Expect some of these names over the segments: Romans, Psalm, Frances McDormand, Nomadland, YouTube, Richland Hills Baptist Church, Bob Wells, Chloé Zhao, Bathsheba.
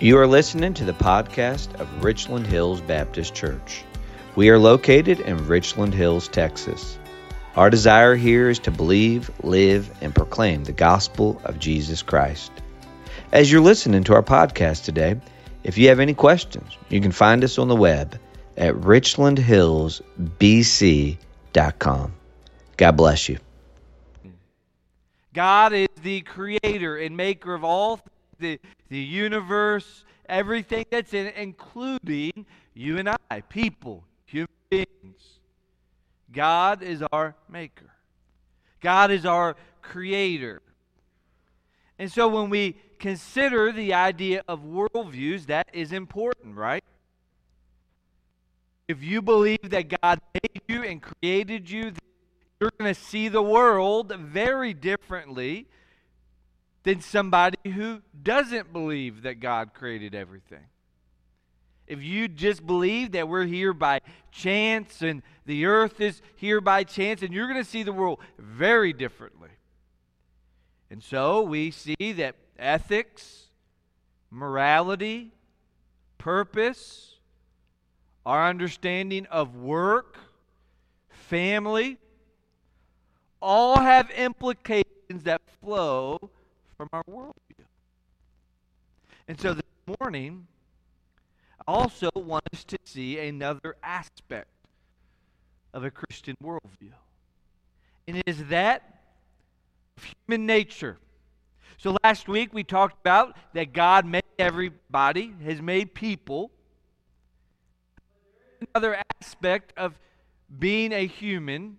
You are listening to the podcast of Richland Hills Baptist Church. We are located in Richland Hills, Texas. Our desire here is to believe, live, and proclaim the gospel of Jesus Christ. As you're listening to our podcast today, if you have any questions, you can find us on the web at richlandhillsbc.com. God bless you. God is the creator and maker of all things. The universe, everything that's in it, including you and I, people, human beings. God is our maker. God is our creator. And so when we consider the idea of worldviews, that is important, right? If you believe that God made you and created you, you're going to see the world very differently than somebody who doesn't believe that God created everything. If you just believe that we're here by chance and the earth is here by chance, and you're going to see the world very differently. And so we see that ethics, morality, purpose, our understanding of work, family, all have implications that flow from our worldview. And so this morning, I also want us to see another aspect of a Christian worldview, and it is that of human nature. So last week we talked about that God made everybody, has made people. Another aspect of being a human,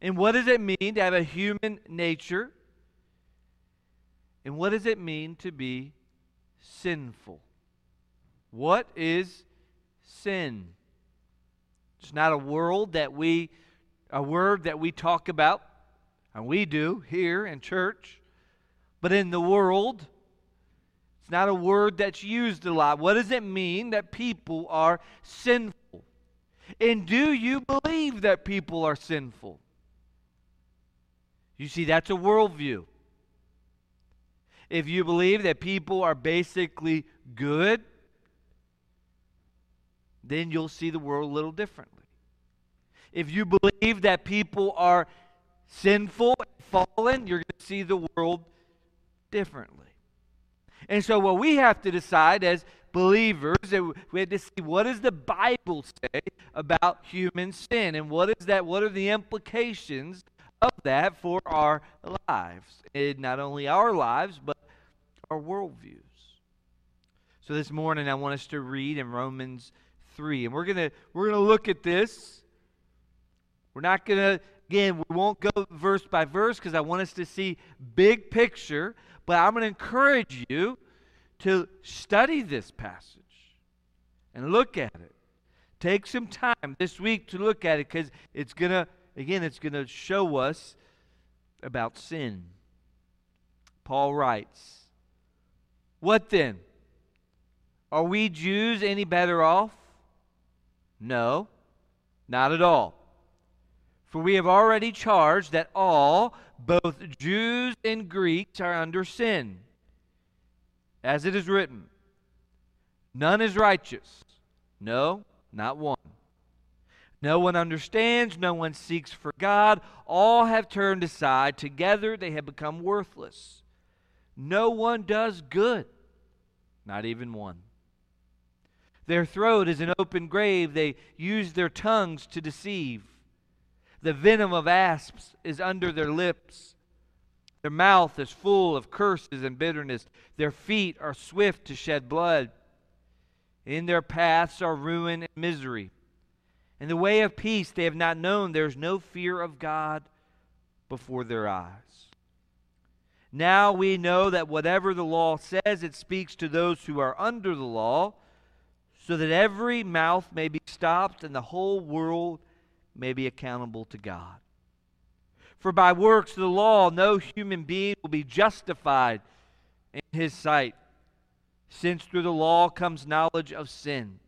and what does it mean to have a human nature? And what does it mean to be sinful? What is sin? It's not a word that we talk about, and we do here in church, but in the world, it's not a word that's used a lot. What does it mean that people are sinful? And do you believe that people are sinful? You see, that's a worldview. If you believe that people are basically good, then you'll see the world a little differently. If you believe that people are sinful and fallen, you're going to see the world differently. And so what we have to decide as believers, we have to see what does the Bible say about human sin, and what is that? What are the implications of that for our lives, and not only our lives, but our worldviews. So this morning I want us to read in Romans 3, and we're gonna look at this. We're not gonna, again, we won't go verse by verse because I want us to see big picture, but I'm gonna encourage you to study this passage and look at it. Take some time this week to look at it because it's going to show us about sin. Paul writes, "What then? Are we Jews any better off? No, not at all. For we have already charged that all, both Jews and Greeks, are under sin. As it is written, none is righteous. No, not one. No one understands, no one seeks for God. All have turned aside. Together they have become worthless. No one does good, not even one. Their throat is an open grave. They use their tongues to deceive. The venom of asps is under their lips. Their mouth is full of curses and bitterness. Their feet are swift to shed blood. In their paths are ruin and misery. In the way of peace they have not known. There is no fear of God before their eyes. Now we know that whatever the law says, it speaks to those who are under the law, so that every mouth may be stopped and the whole world may be accountable to God. For by works of the law, no human being will be justified in his sight, since through the law comes knowledge of sin.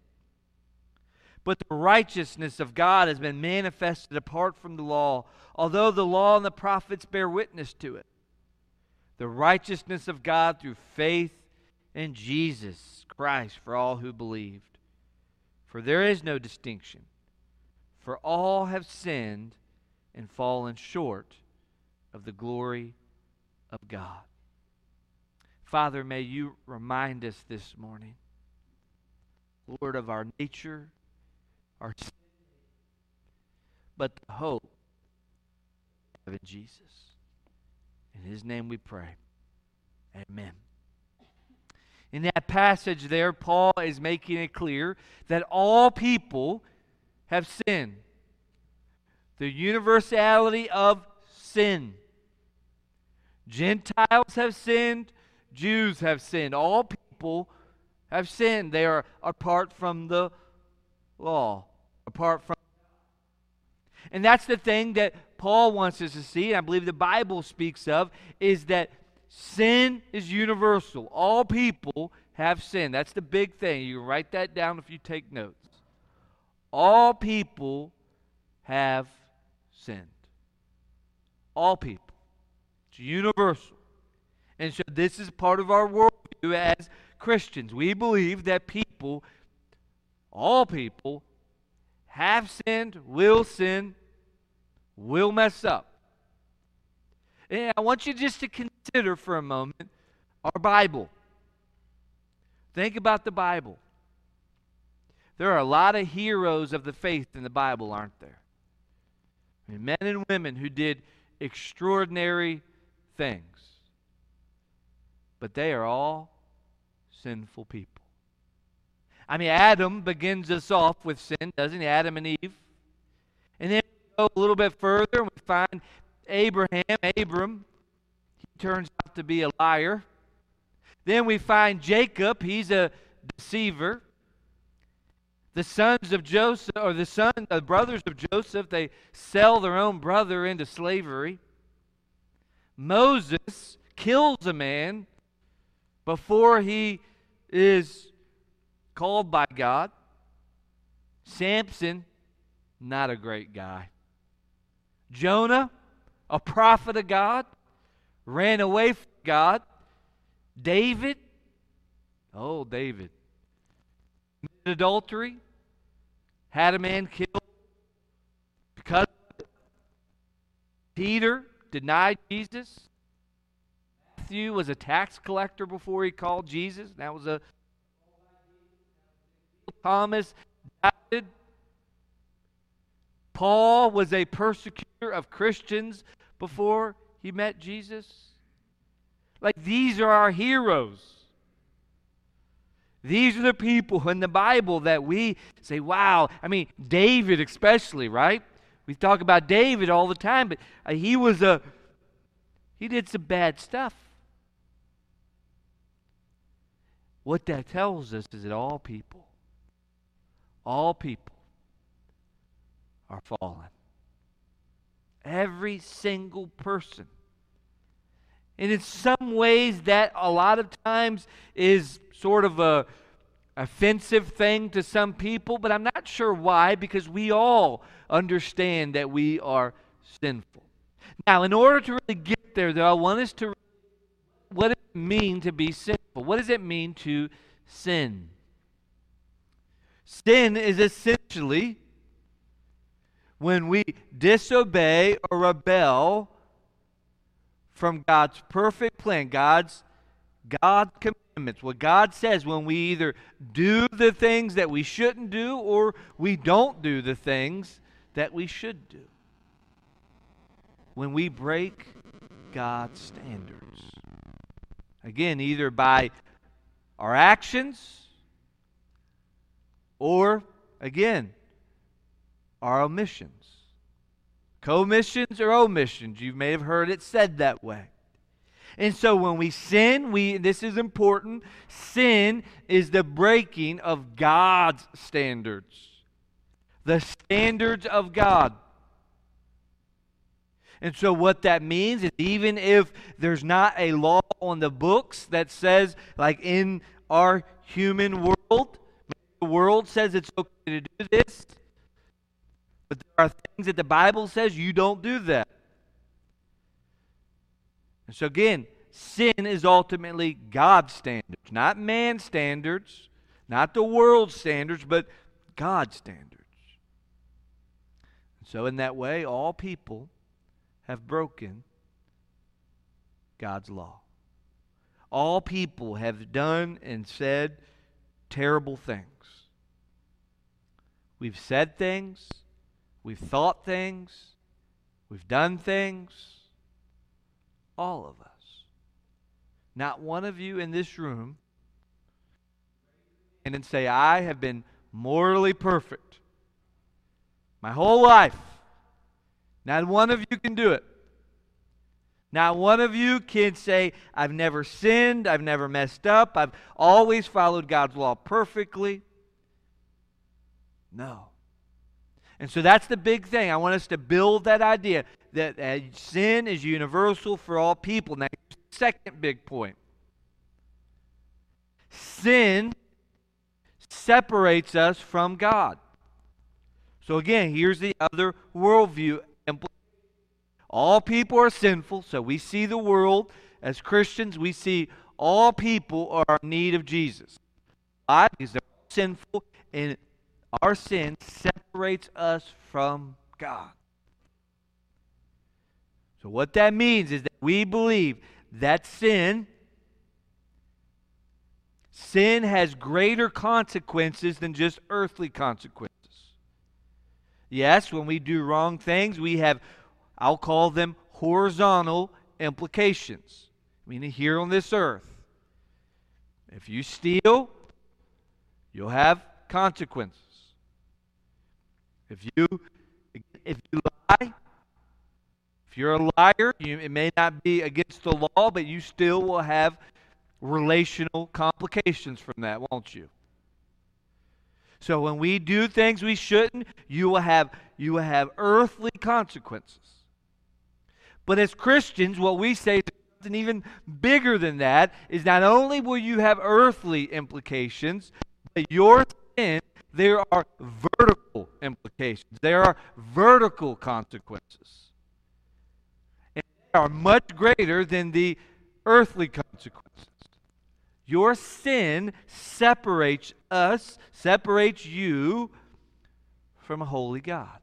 But the righteousness of God has been manifested apart from the law, although the law and the prophets bear witness to it. The righteousness of God through faith and Jesus Christ for all who believed. For there is no distinction, for all have sinned and fallen short of the glory of God. Father, may you remind us this morning, Lord, of our nature, our sin, but the hope of Jesus. In his name we pray. Amen. In that passage there, Paul is making it clear that all people have sinned. The universality of sin. Gentiles have sinned. Jews have sinned. All people have sinned. They are apart from the law. Apart from. And that's the thing that Paul wants us to see, and I believe the Bible speaks of, is that sin is universal. All people have sinned. That's the big thing. You can write that down if you take notes. All people have sinned. All people. It's universal. And so this is part of our worldview as Christians. We believe that people, all people, have sinned, will mess up. And I want you just to consider for a moment our Bible. Think about the Bible. There are a lot of heroes of the faith in the Bible, aren't there? I mean, men and women who did extraordinary things. But they are all sinful people. I mean, Adam begins us off with sin, doesn't he? Adam and Eve. And then we go a little bit further and we find Abram. He turns out to be a liar. Then we find Jacob. He's a deceiver. The sons of Joseph, or the brothers of Joseph, they sell their own brother into slavery. Moses kills a man before he is called by God. Samson, not a great guy. Jonah, a prophet of God, ran away from God. David, committed adultery, had a man killed because of it. Peter denied Jesus. Matthew was a tax collector before he called Jesus. That was a Thomas doubted. Paul was a persecutor of Christians before he met Jesus. Like, these are our heroes. These are the people in the Bible that we say, wow. I mean, David especially, right? We talk about David all the time, but he did some bad stuff. What that tells us is that all people are fallen. Every single person. And in some ways that a lot of times is sort of an offensive thing to some people, but I'm not sure why, because we all understand that we are sinful. Now, in order to really get there, though, I want us to what does it mean to be sinful? What does it mean to sin? Sin is essentially when we disobey or rebel from God's perfect plan, God's commandments, what God says, when we either do the things that we shouldn't do or we don't do the things that we should do. When we break God's standards. Again, either by our actions or, again, our omissions. Commissions or omissions. You may have heard it said that way. And so when we sin, this is important, sin is the breaking of God's standards. The standards of God. And so what that means is even if there's not a law on the books that says, like in our human world, the world says it's okay to do this, but there are things that the Bible says you don't do that. And so again, sin is ultimately God's standards, not man's standards, not the world's standards, but God's standards. So in that way, all people have broken God's law. All people have done and said terrible things. We've said things, we've thought things, we've done things, all of us. Not one of you in this room and say, I have been morally perfect my whole life. Not one of you can do it. Not one of you can say, I've never sinned, I've never messed up, I've always followed God's law perfectly. No. And so that's the big thing. I want us to build that idea that sin is universal for all people. Now, second big point. Sin separates us from God. So again, here's the other worldview. All people are sinful, so we see the world. As Christians, we see all people are in need of Jesus. Why? Because they're sinful, and our sin separates us from God. So what that means is that we believe that sin has greater consequences than just earthly consequences. Yes, when we do wrong things, we have, I'll call them horizontal implications. I mean, here on this earth. If you steal, you'll have consequences. If you lie, if you're a liar, it may not be against the law, but you still will have relational complications from that, won't you? So when we do things we shouldn't, you will have earthly consequences. But as Christians, what we say is something even bigger than that, is not only will you have earthly implications, but your sin, there are vertical implications. There are vertical consequences. And they are much greater than the earthly consequences. Your sin separates us, separates you from a holy God.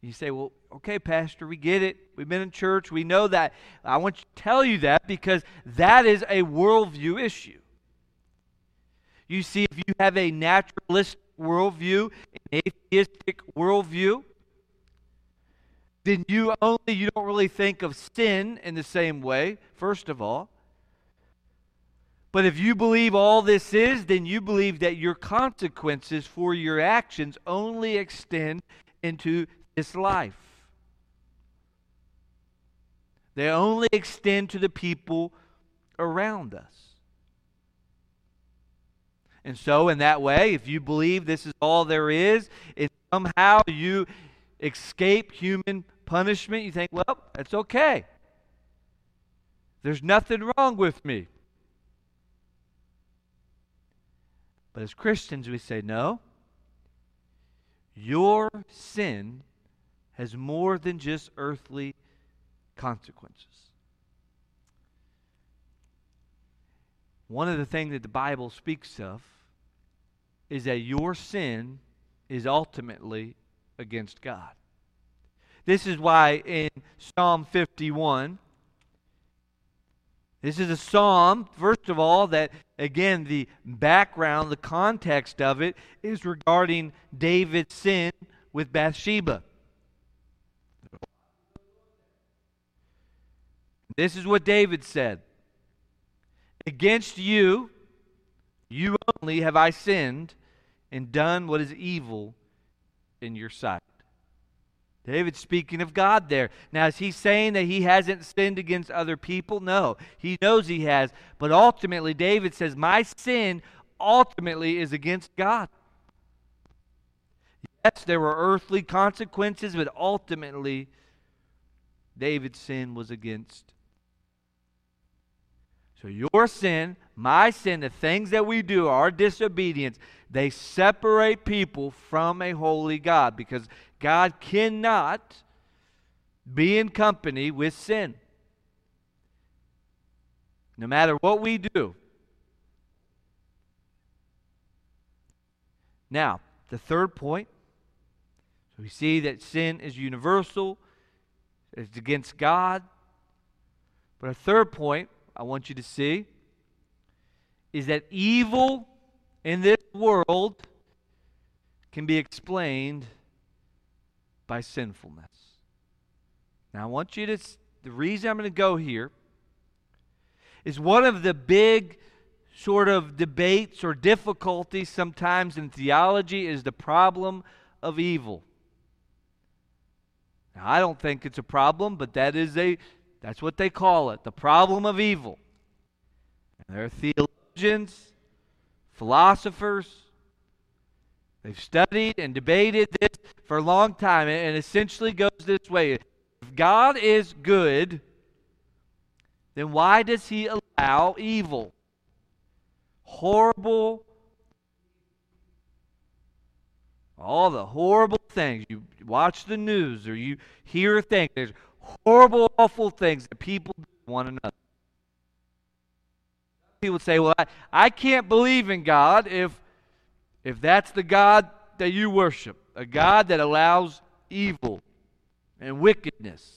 You say, well, okay, Pastor, we get it. We've been in church. We know that. I want to tell you that because that is a worldview issue. You see, if you have a naturalistic worldview, an atheistic worldview, then you don't really think of sin in the same way, first of all. But if you believe all this is, then you believe that your consequences for your actions only extend into this life. They only extend to the people around us. And so in that way, if you believe this is all there is, if somehow you escape human punishment, you think, well, that's okay. There's nothing wrong with me. But as Christians, we say, no, your sin has more than just earthly consequences. One of the things that the Bible speaks of is that your sin is ultimately against God. This is why in Psalm 51, this is a psalm, first of all, that, again, the background, the context of it is regarding David's sin with Bathsheba. This is what David said. Against you, you only have I sinned and done what is evil in your sight. David's speaking of God there. Now, is he saying that he hasn't sinned against other people? No. He knows he has. But ultimately, David says, my sin ultimately is against God. Yes, there were earthly consequences, but ultimately, David's sin was against. So your sin, my sin, the things that we do, our disobedience, they separate people from a holy God because God cannot be in company with sin. no matter what we do. Now, the third point, so we see that sin is universal, it's against God. But our third point I want you to see is that evil in this world can be explained by sinfulness. Now I want you to, the reason I'm going to go here is one of the big sort of debates or difficulties sometimes in theology is the problem of evil. Now I don't think it's a problem, but that's what they call it, the problem of evil. And there are theologians, philosophers, they've studied and debated this for a long time, and essentially goes this way. If God is good, then why does he allow evil? Horrible, all the horrible things. You watch the news or you hear things. There's horrible, awful things that people do to one another. People say, well, I can't believe in God if that's the God that you worship, a God that allows evil and wickedness.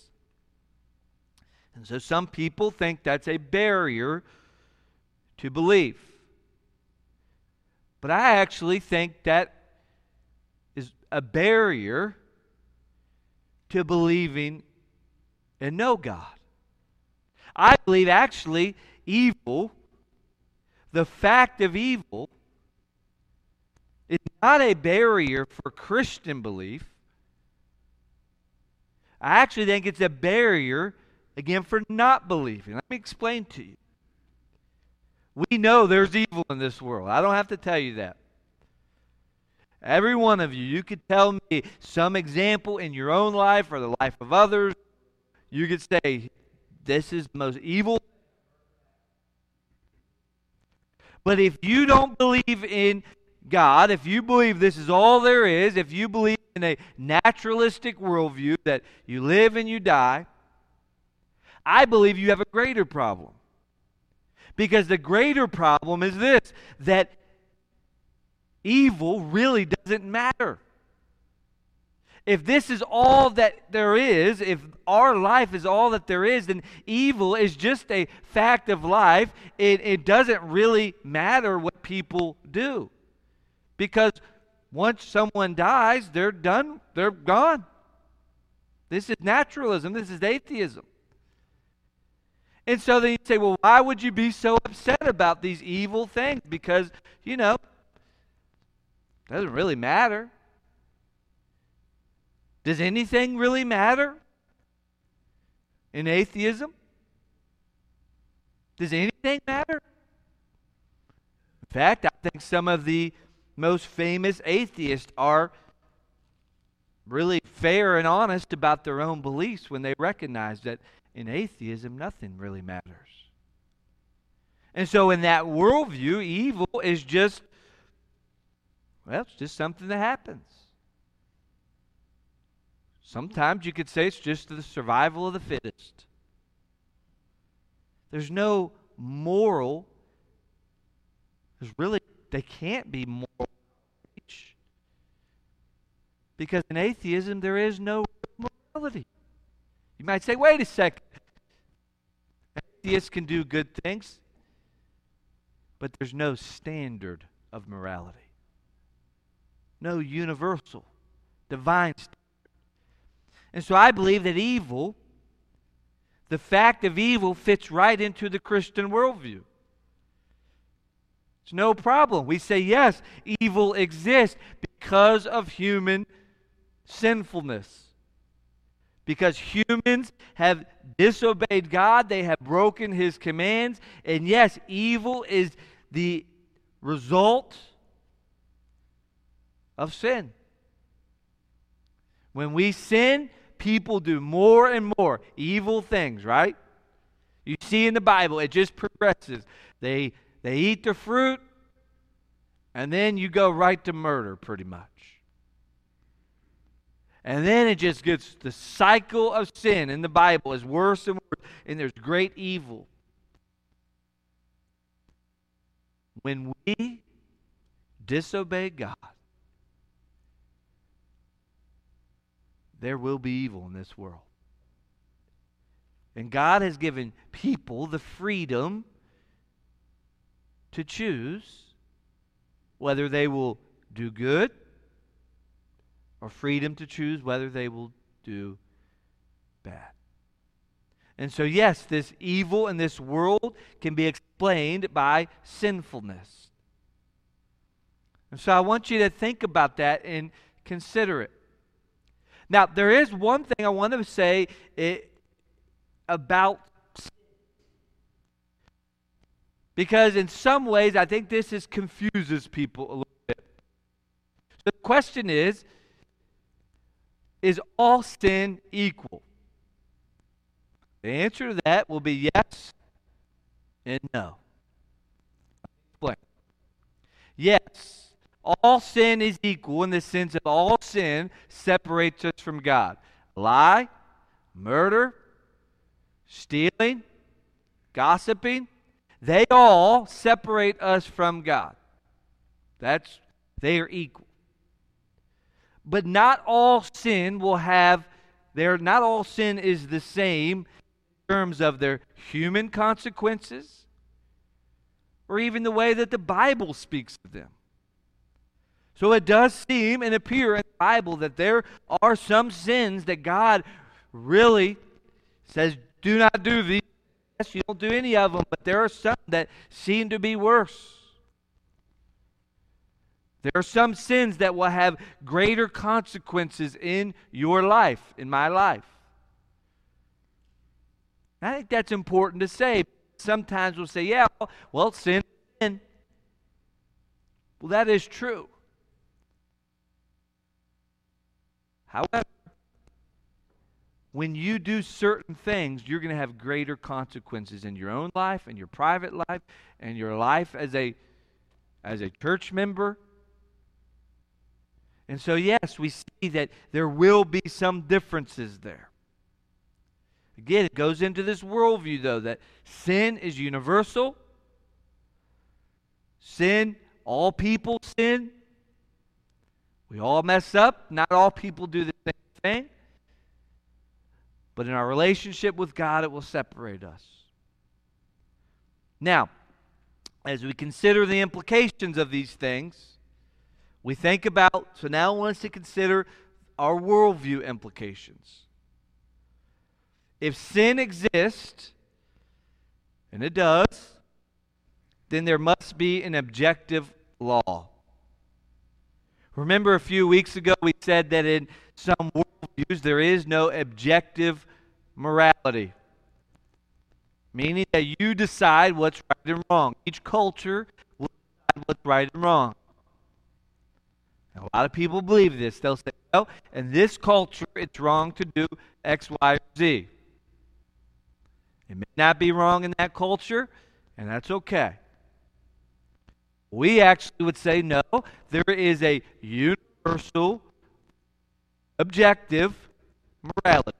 And so some people think that's a barrier to belief. But I actually think that is a barrier to believing and know God. I believe actually evil, the fact of evil, is not a barrier for Christian belief. I actually think it's a barrier, again, for not believing. Let me explain to you. We know there's evil in this world. I don't have to tell you that. Every one of you, you could tell me some example in your own life or the life of others. You could say, this is the most evil. But if you don't believe in God, if you believe this is all there is, if you believe in a naturalistic worldview that you live and you die, I believe you have a greater problem. Because the greater problem is this, that evil really doesn't matter. If this is all that there is, if our life is all that there is, then evil is just a fact of life. It doesn't really matter what people do. Because once someone dies, they're done, they're gone. This is naturalism, this is atheism. And so they say, well, why would you be so upset about these evil things? Because, you know, it doesn't really matter. Does anything really matter in atheism? Does anything matter? In fact, I think some of the most famous atheists are really fair and honest about their own beliefs when they recognize that in atheism, nothing really matters. And so in that worldview, evil is just, well, it's just something that happens. Sometimes you could say it's just the survival of the fittest. There's no moral, there's really, they can't be moral. Because in atheism, there is no morality. You might say, wait a second. Atheists can do good things, but there's no standard of morality. No universal, divine standard. And so I believe that evil, the fact of evil, fits right into the Christian worldview. It's no problem. We say, yes, evil exists because of human sinfulness. Because humans have disobeyed God, they have broken his commands, and yes, evil is the result of sin. When we sin, people do more and more evil things, right? You see in the Bible, it just progresses. They eat the fruit, and then you go right to murder, pretty much. And then it just gets, the cycle of sin in the Bible is worse and worse, and there's great evil. When we disobey God, there will be evil in this world. And God has given people the freedom to choose whether they will do good or freedom to choose whether they will do bad. And so, yes, this evil in this world can be explained by sinfulness. And so I want you to think about that and consider it. Now, there is one thing I want to say about sin, because in some ways I think this confuses people a little bit. So the question is all sin equal? The answer to that will be yes and no. Explain. Yes. All sin is equal in the sense that all sin separates us from God. Lie, murder, stealing, gossiping, they all separate us from God. They are equal. But not all sin is the same in terms of their human consequences or even the way that the Bible speaks of them. So it does seem and appear in the Bible that there are some sins that God really says, do not do these. Yes, you don't do any of them, but there are some that seem to be worse. There are some sins that will have greater consequences in your life, in my life. And I think that's important to say. Sometimes we'll say, yeah, well, sin is sin. Well, that is true. However, when you do certain things, you're going to have greater consequences in your own life, in your private life, and your life as a church member. And so, yes, we see that there will be some differences there. Again, it goes into this worldview, though, that sin is universal. Sin, all people sin. We all mess up. Not all people do the same thing. But in our relationship with God, it will separate us. Now, as we consider the implications of these things, so now I want us to consider our worldview implications. If sin exists, and it does, then there must be an objective law. Remember a few weeks ago we said that in some worldviews there is no objective morality, meaning that you decide what's right and wrong. Each culture will decide what's right and wrong. And a lot of people believe this. They'll say, well, in this culture it's wrong to do X, Y, or Z. It may not be wrong in that culture, and that's okay. We actually would say, no, there is a universal, objective morality.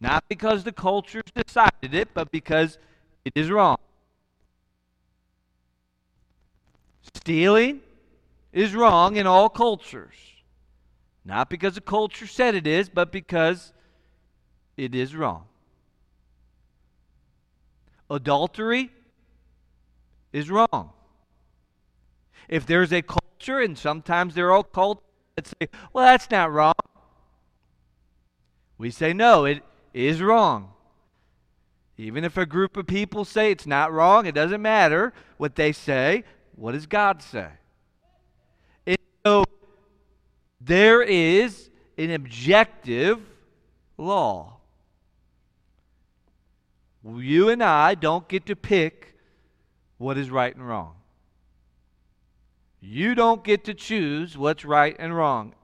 Not because the culture's decided it, but because it is wrong. Stealing is wrong in all cultures. Not because the culture said it is, but because it is wrong. Adultery is wrong. If there's a culture, and sometimes there are cultures that say, well, that's not wrong. We say, no, it is wrong. Even if a group of people say it's not wrong, it doesn't matter what they say. What does God say? And so there is an objective law. You and I don't get to pick what is right and wrong. You don't get to choose what's right and wrong.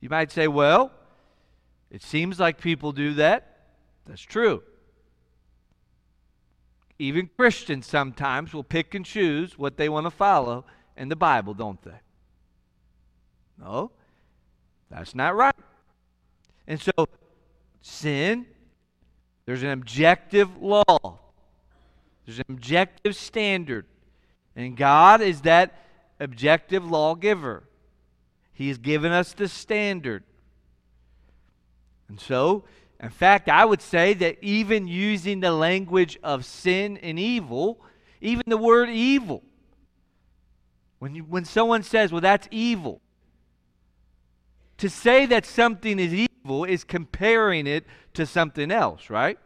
You might say, well, it seems like people do that. That's true. Even Christians sometimes will pick and choose what they want to follow in the Bible, don't they? No, that's not right. And so sin There's an objective law. There's an objective standard. And God is that objective lawgiver. He's given us the standard. And so, in fact, I would say that even using the language of sin and evil, even the word evil, when someone says, well, that's evil, to say that something is evil is comparing it to something else, right?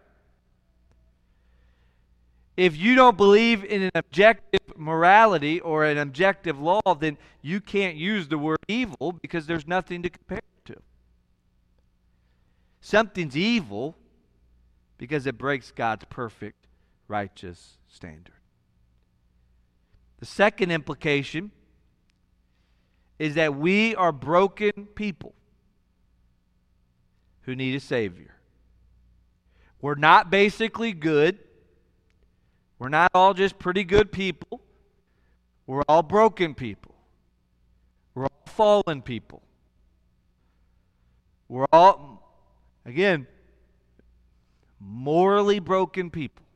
If you don't believe in an objective morality or an objective law, then you can't use the word evil because there's nothing to compare it to. Something's evil because it breaks God's perfect, righteous standard. The second implication is that we are broken people who need a Savior. We're not basically good. We're not all just pretty good people. We're all broken people. We're all fallen people. We're all, again, morally broken people.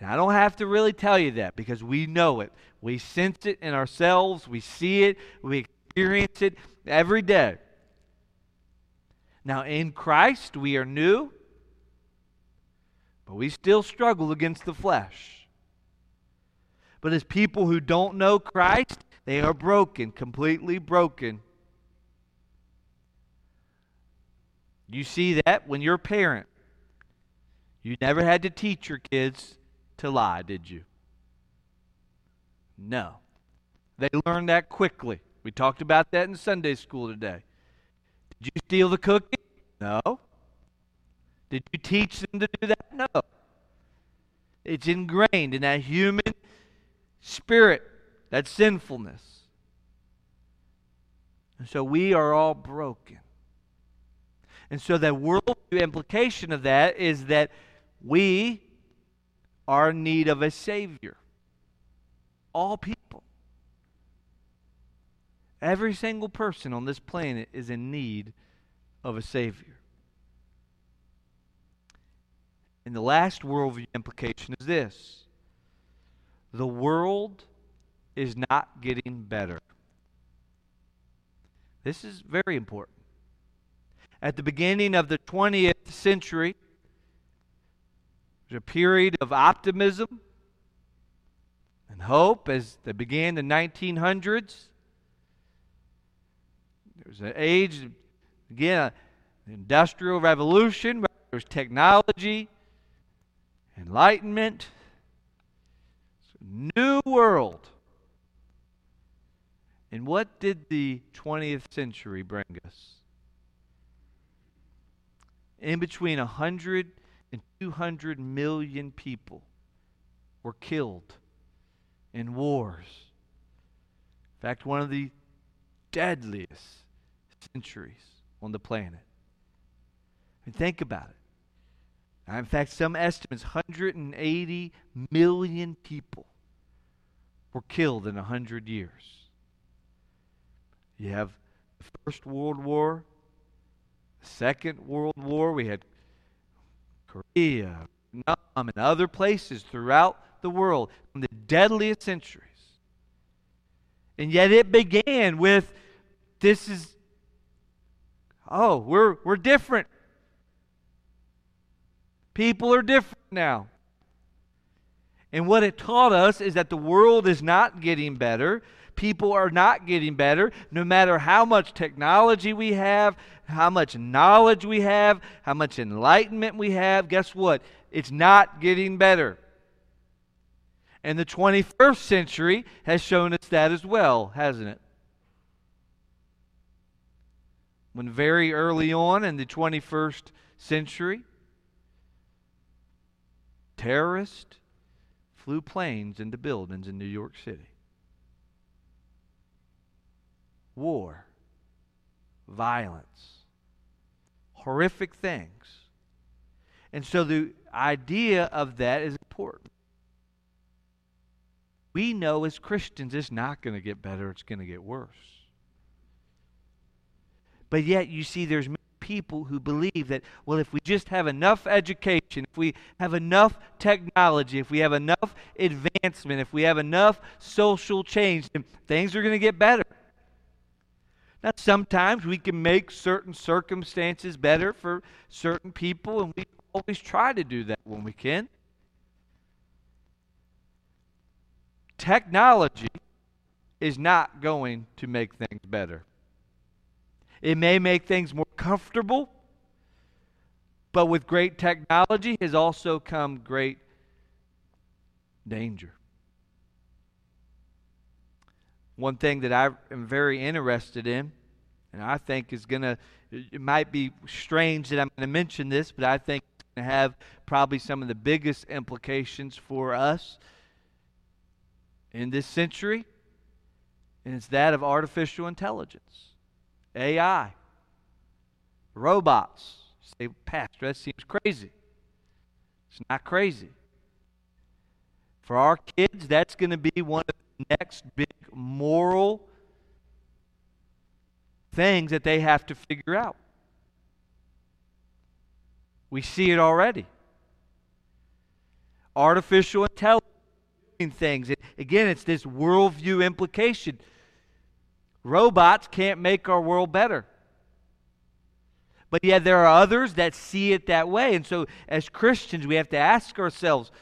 And I don't have to really tell you that because we know it. We sense it in ourselves. We see it. We experience it every day. Now, in Christ, we are new, but we still struggle against the flesh. But as people who don't know Christ, they are broken, completely broken. You see that when you're a parent. You never had to teach your kids to lie, did you? No. They learned that quickly. We talked about that in Sunday school today. Did you steal the cookie? No. Did you teach them to do that? No. It's ingrained in that human spirit, that sinfulness. And so we are all broken. And so the worldview implication of that is that we are in need of a Savior. All people. Every single person on this planet is in need of a Savior. And the last worldview implication is this. The world is not getting better. This is very important. At the beginning of the 20th century, a period of optimism and hope as they began the 1900s. There was an age, again, the Industrial Revolution, where there was technology, enlightenment, new world. And what did the 20th century bring us? In between 100 and 200 million people were killed in wars. In fact, one of the deadliest centuries on the planet. I mean, think about it. In fact, some estimates, 180 million people were killed in 100 years. You have the First World War, the Second World War. We had Korea, Vietnam, and other places throughout the world in the deadliest centuries. And yet it began with, this is, oh, we're different. People are different now. And what it taught us is that the world is not getting better. People are not getting better, no matter how much technology we have, how much knowledge we have, how much enlightenment we have. Guess what? It's not getting better. And the 21st century has shown us that as well, hasn't it? When very early on in the 21st century, terrorists flew planes into buildings in New York City. War, violence, horrific things. And so the idea of that is important. We know as Christians it's not going to get better, it's going to get worse. But yet you see there's many people who believe that, well, if we just have enough education, if we have enough technology, if we have enough advancement, if we have enough social change, then things are going to get better. Now, sometimes we can make certain circumstances better for certain people, and we always try to do that when we can. Technology is not going to make things better. It may make things more comfortable, but with great technology has also come great danger. One thing that I am very interested in, and I think is going to, it might be strange that I'm going to mention this, but I think it's going to have probably some of the biggest implications for us in this century, and it's that of artificial intelligence. AI, robots. You say, Pastor, that seems crazy. It's not crazy. For our kids, that's going to be one of the next big moral things that they have to figure out. We see it already. Artificial intelligence things. Again, it's this worldview implication. Robots can't make our world better. But yet there are others that see it that way. And so as Christians, we have to ask ourselves,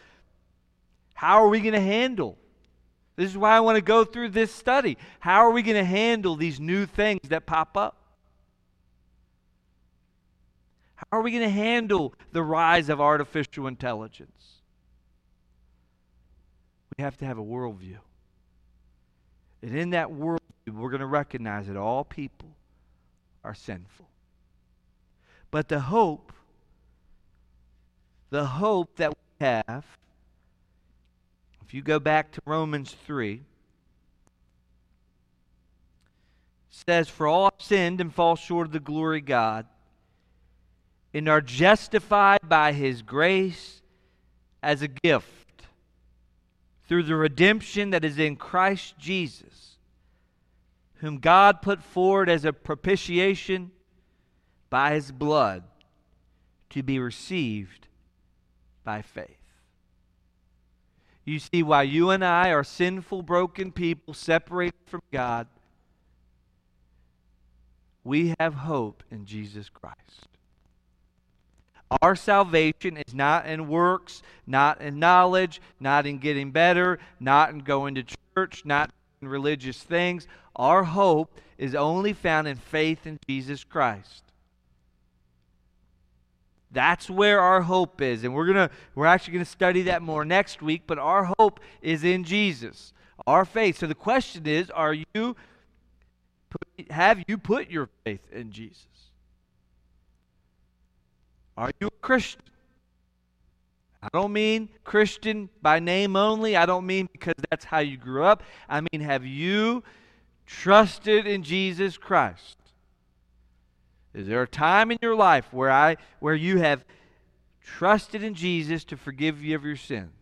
how are we going to handle? This is why I want to go through this study. How are we going to handle these new things that pop up? How are we going to handle the rise of artificial intelligence? We have to have a worldview. And in that worldview, we're going to recognize that all people are sinful. But the hope that we have, if you go back to Romans 3, says, "For all have sinned and fall short of the glory of God, and are justified by His grace as a gift through the redemption that is in Christ Jesus, whom God put forward as a propitiation by His blood, to be received by faith." You see, while you and I are sinful, broken people separated from God, we have hope in Jesus Christ. Our salvation is not in works, not in knowledge, not in getting better, not in going to church, not in religious things. Our hope is only found in faith in Jesus Christ. That's where our hope is. And we're actually going to study that more next week, but our hope is in Jesus, our faith. So the question is, have you put your faith in Jesus? Are you a Christian? I don't mean Christian by name only. I don't mean because that's how you grew up. I mean, have you trusted in Jesus Christ? Is there a time in your life where you have trusted in Jesus to forgive you of your sins?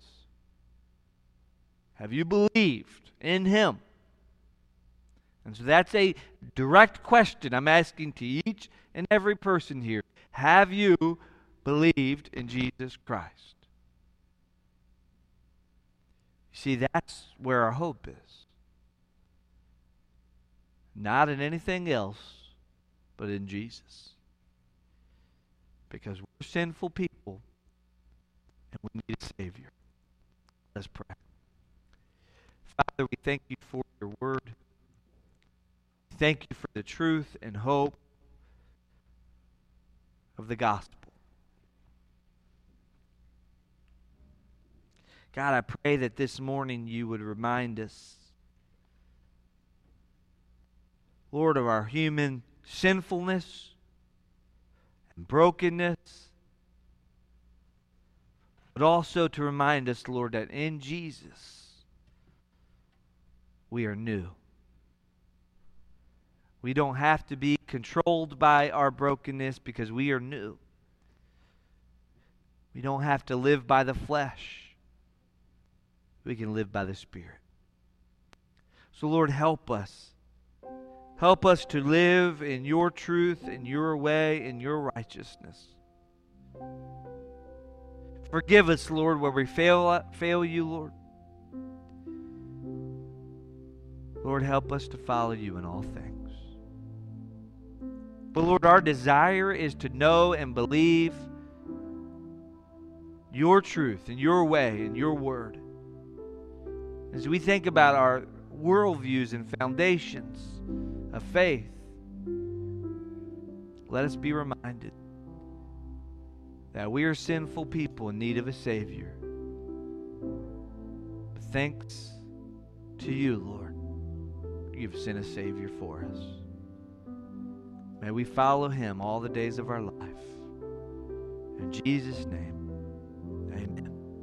Have you believed in Him? And so that's a direct question I'm asking to each and every person here. Have you believed in Jesus Christ? You see, that's where our hope is. Not in anything else, but in Jesus. Because we're sinful people, and we need a Savior. Let's pray. Father, we thank You for Your Word. Thank You for the truth and hope of the gospel. God, I pray that this morning You would remind us, Lord, of our human sinfulness and brokenness, but also to remind us, Lord, that in Jesus we are new. We don't have to be controlled by our brokenness because we are new. We don't have to live by the flesh. We can live by the Spirit. So, Lord, help us Help us to live in your truth, in your way, in your righteousness. Forgive us, Lord, where we fail you, Lord. Lord, help us to follow you in all things. But Lord, our desire is to know and believe your truth and your way and your word. As we think about our worldviews and foundations of faith, let us be reminded that we are sinful people in need of a Savior. But thanks to you, Lord, you've sent a Savior for us. May we follow him all the days of our life. In Jesus' name.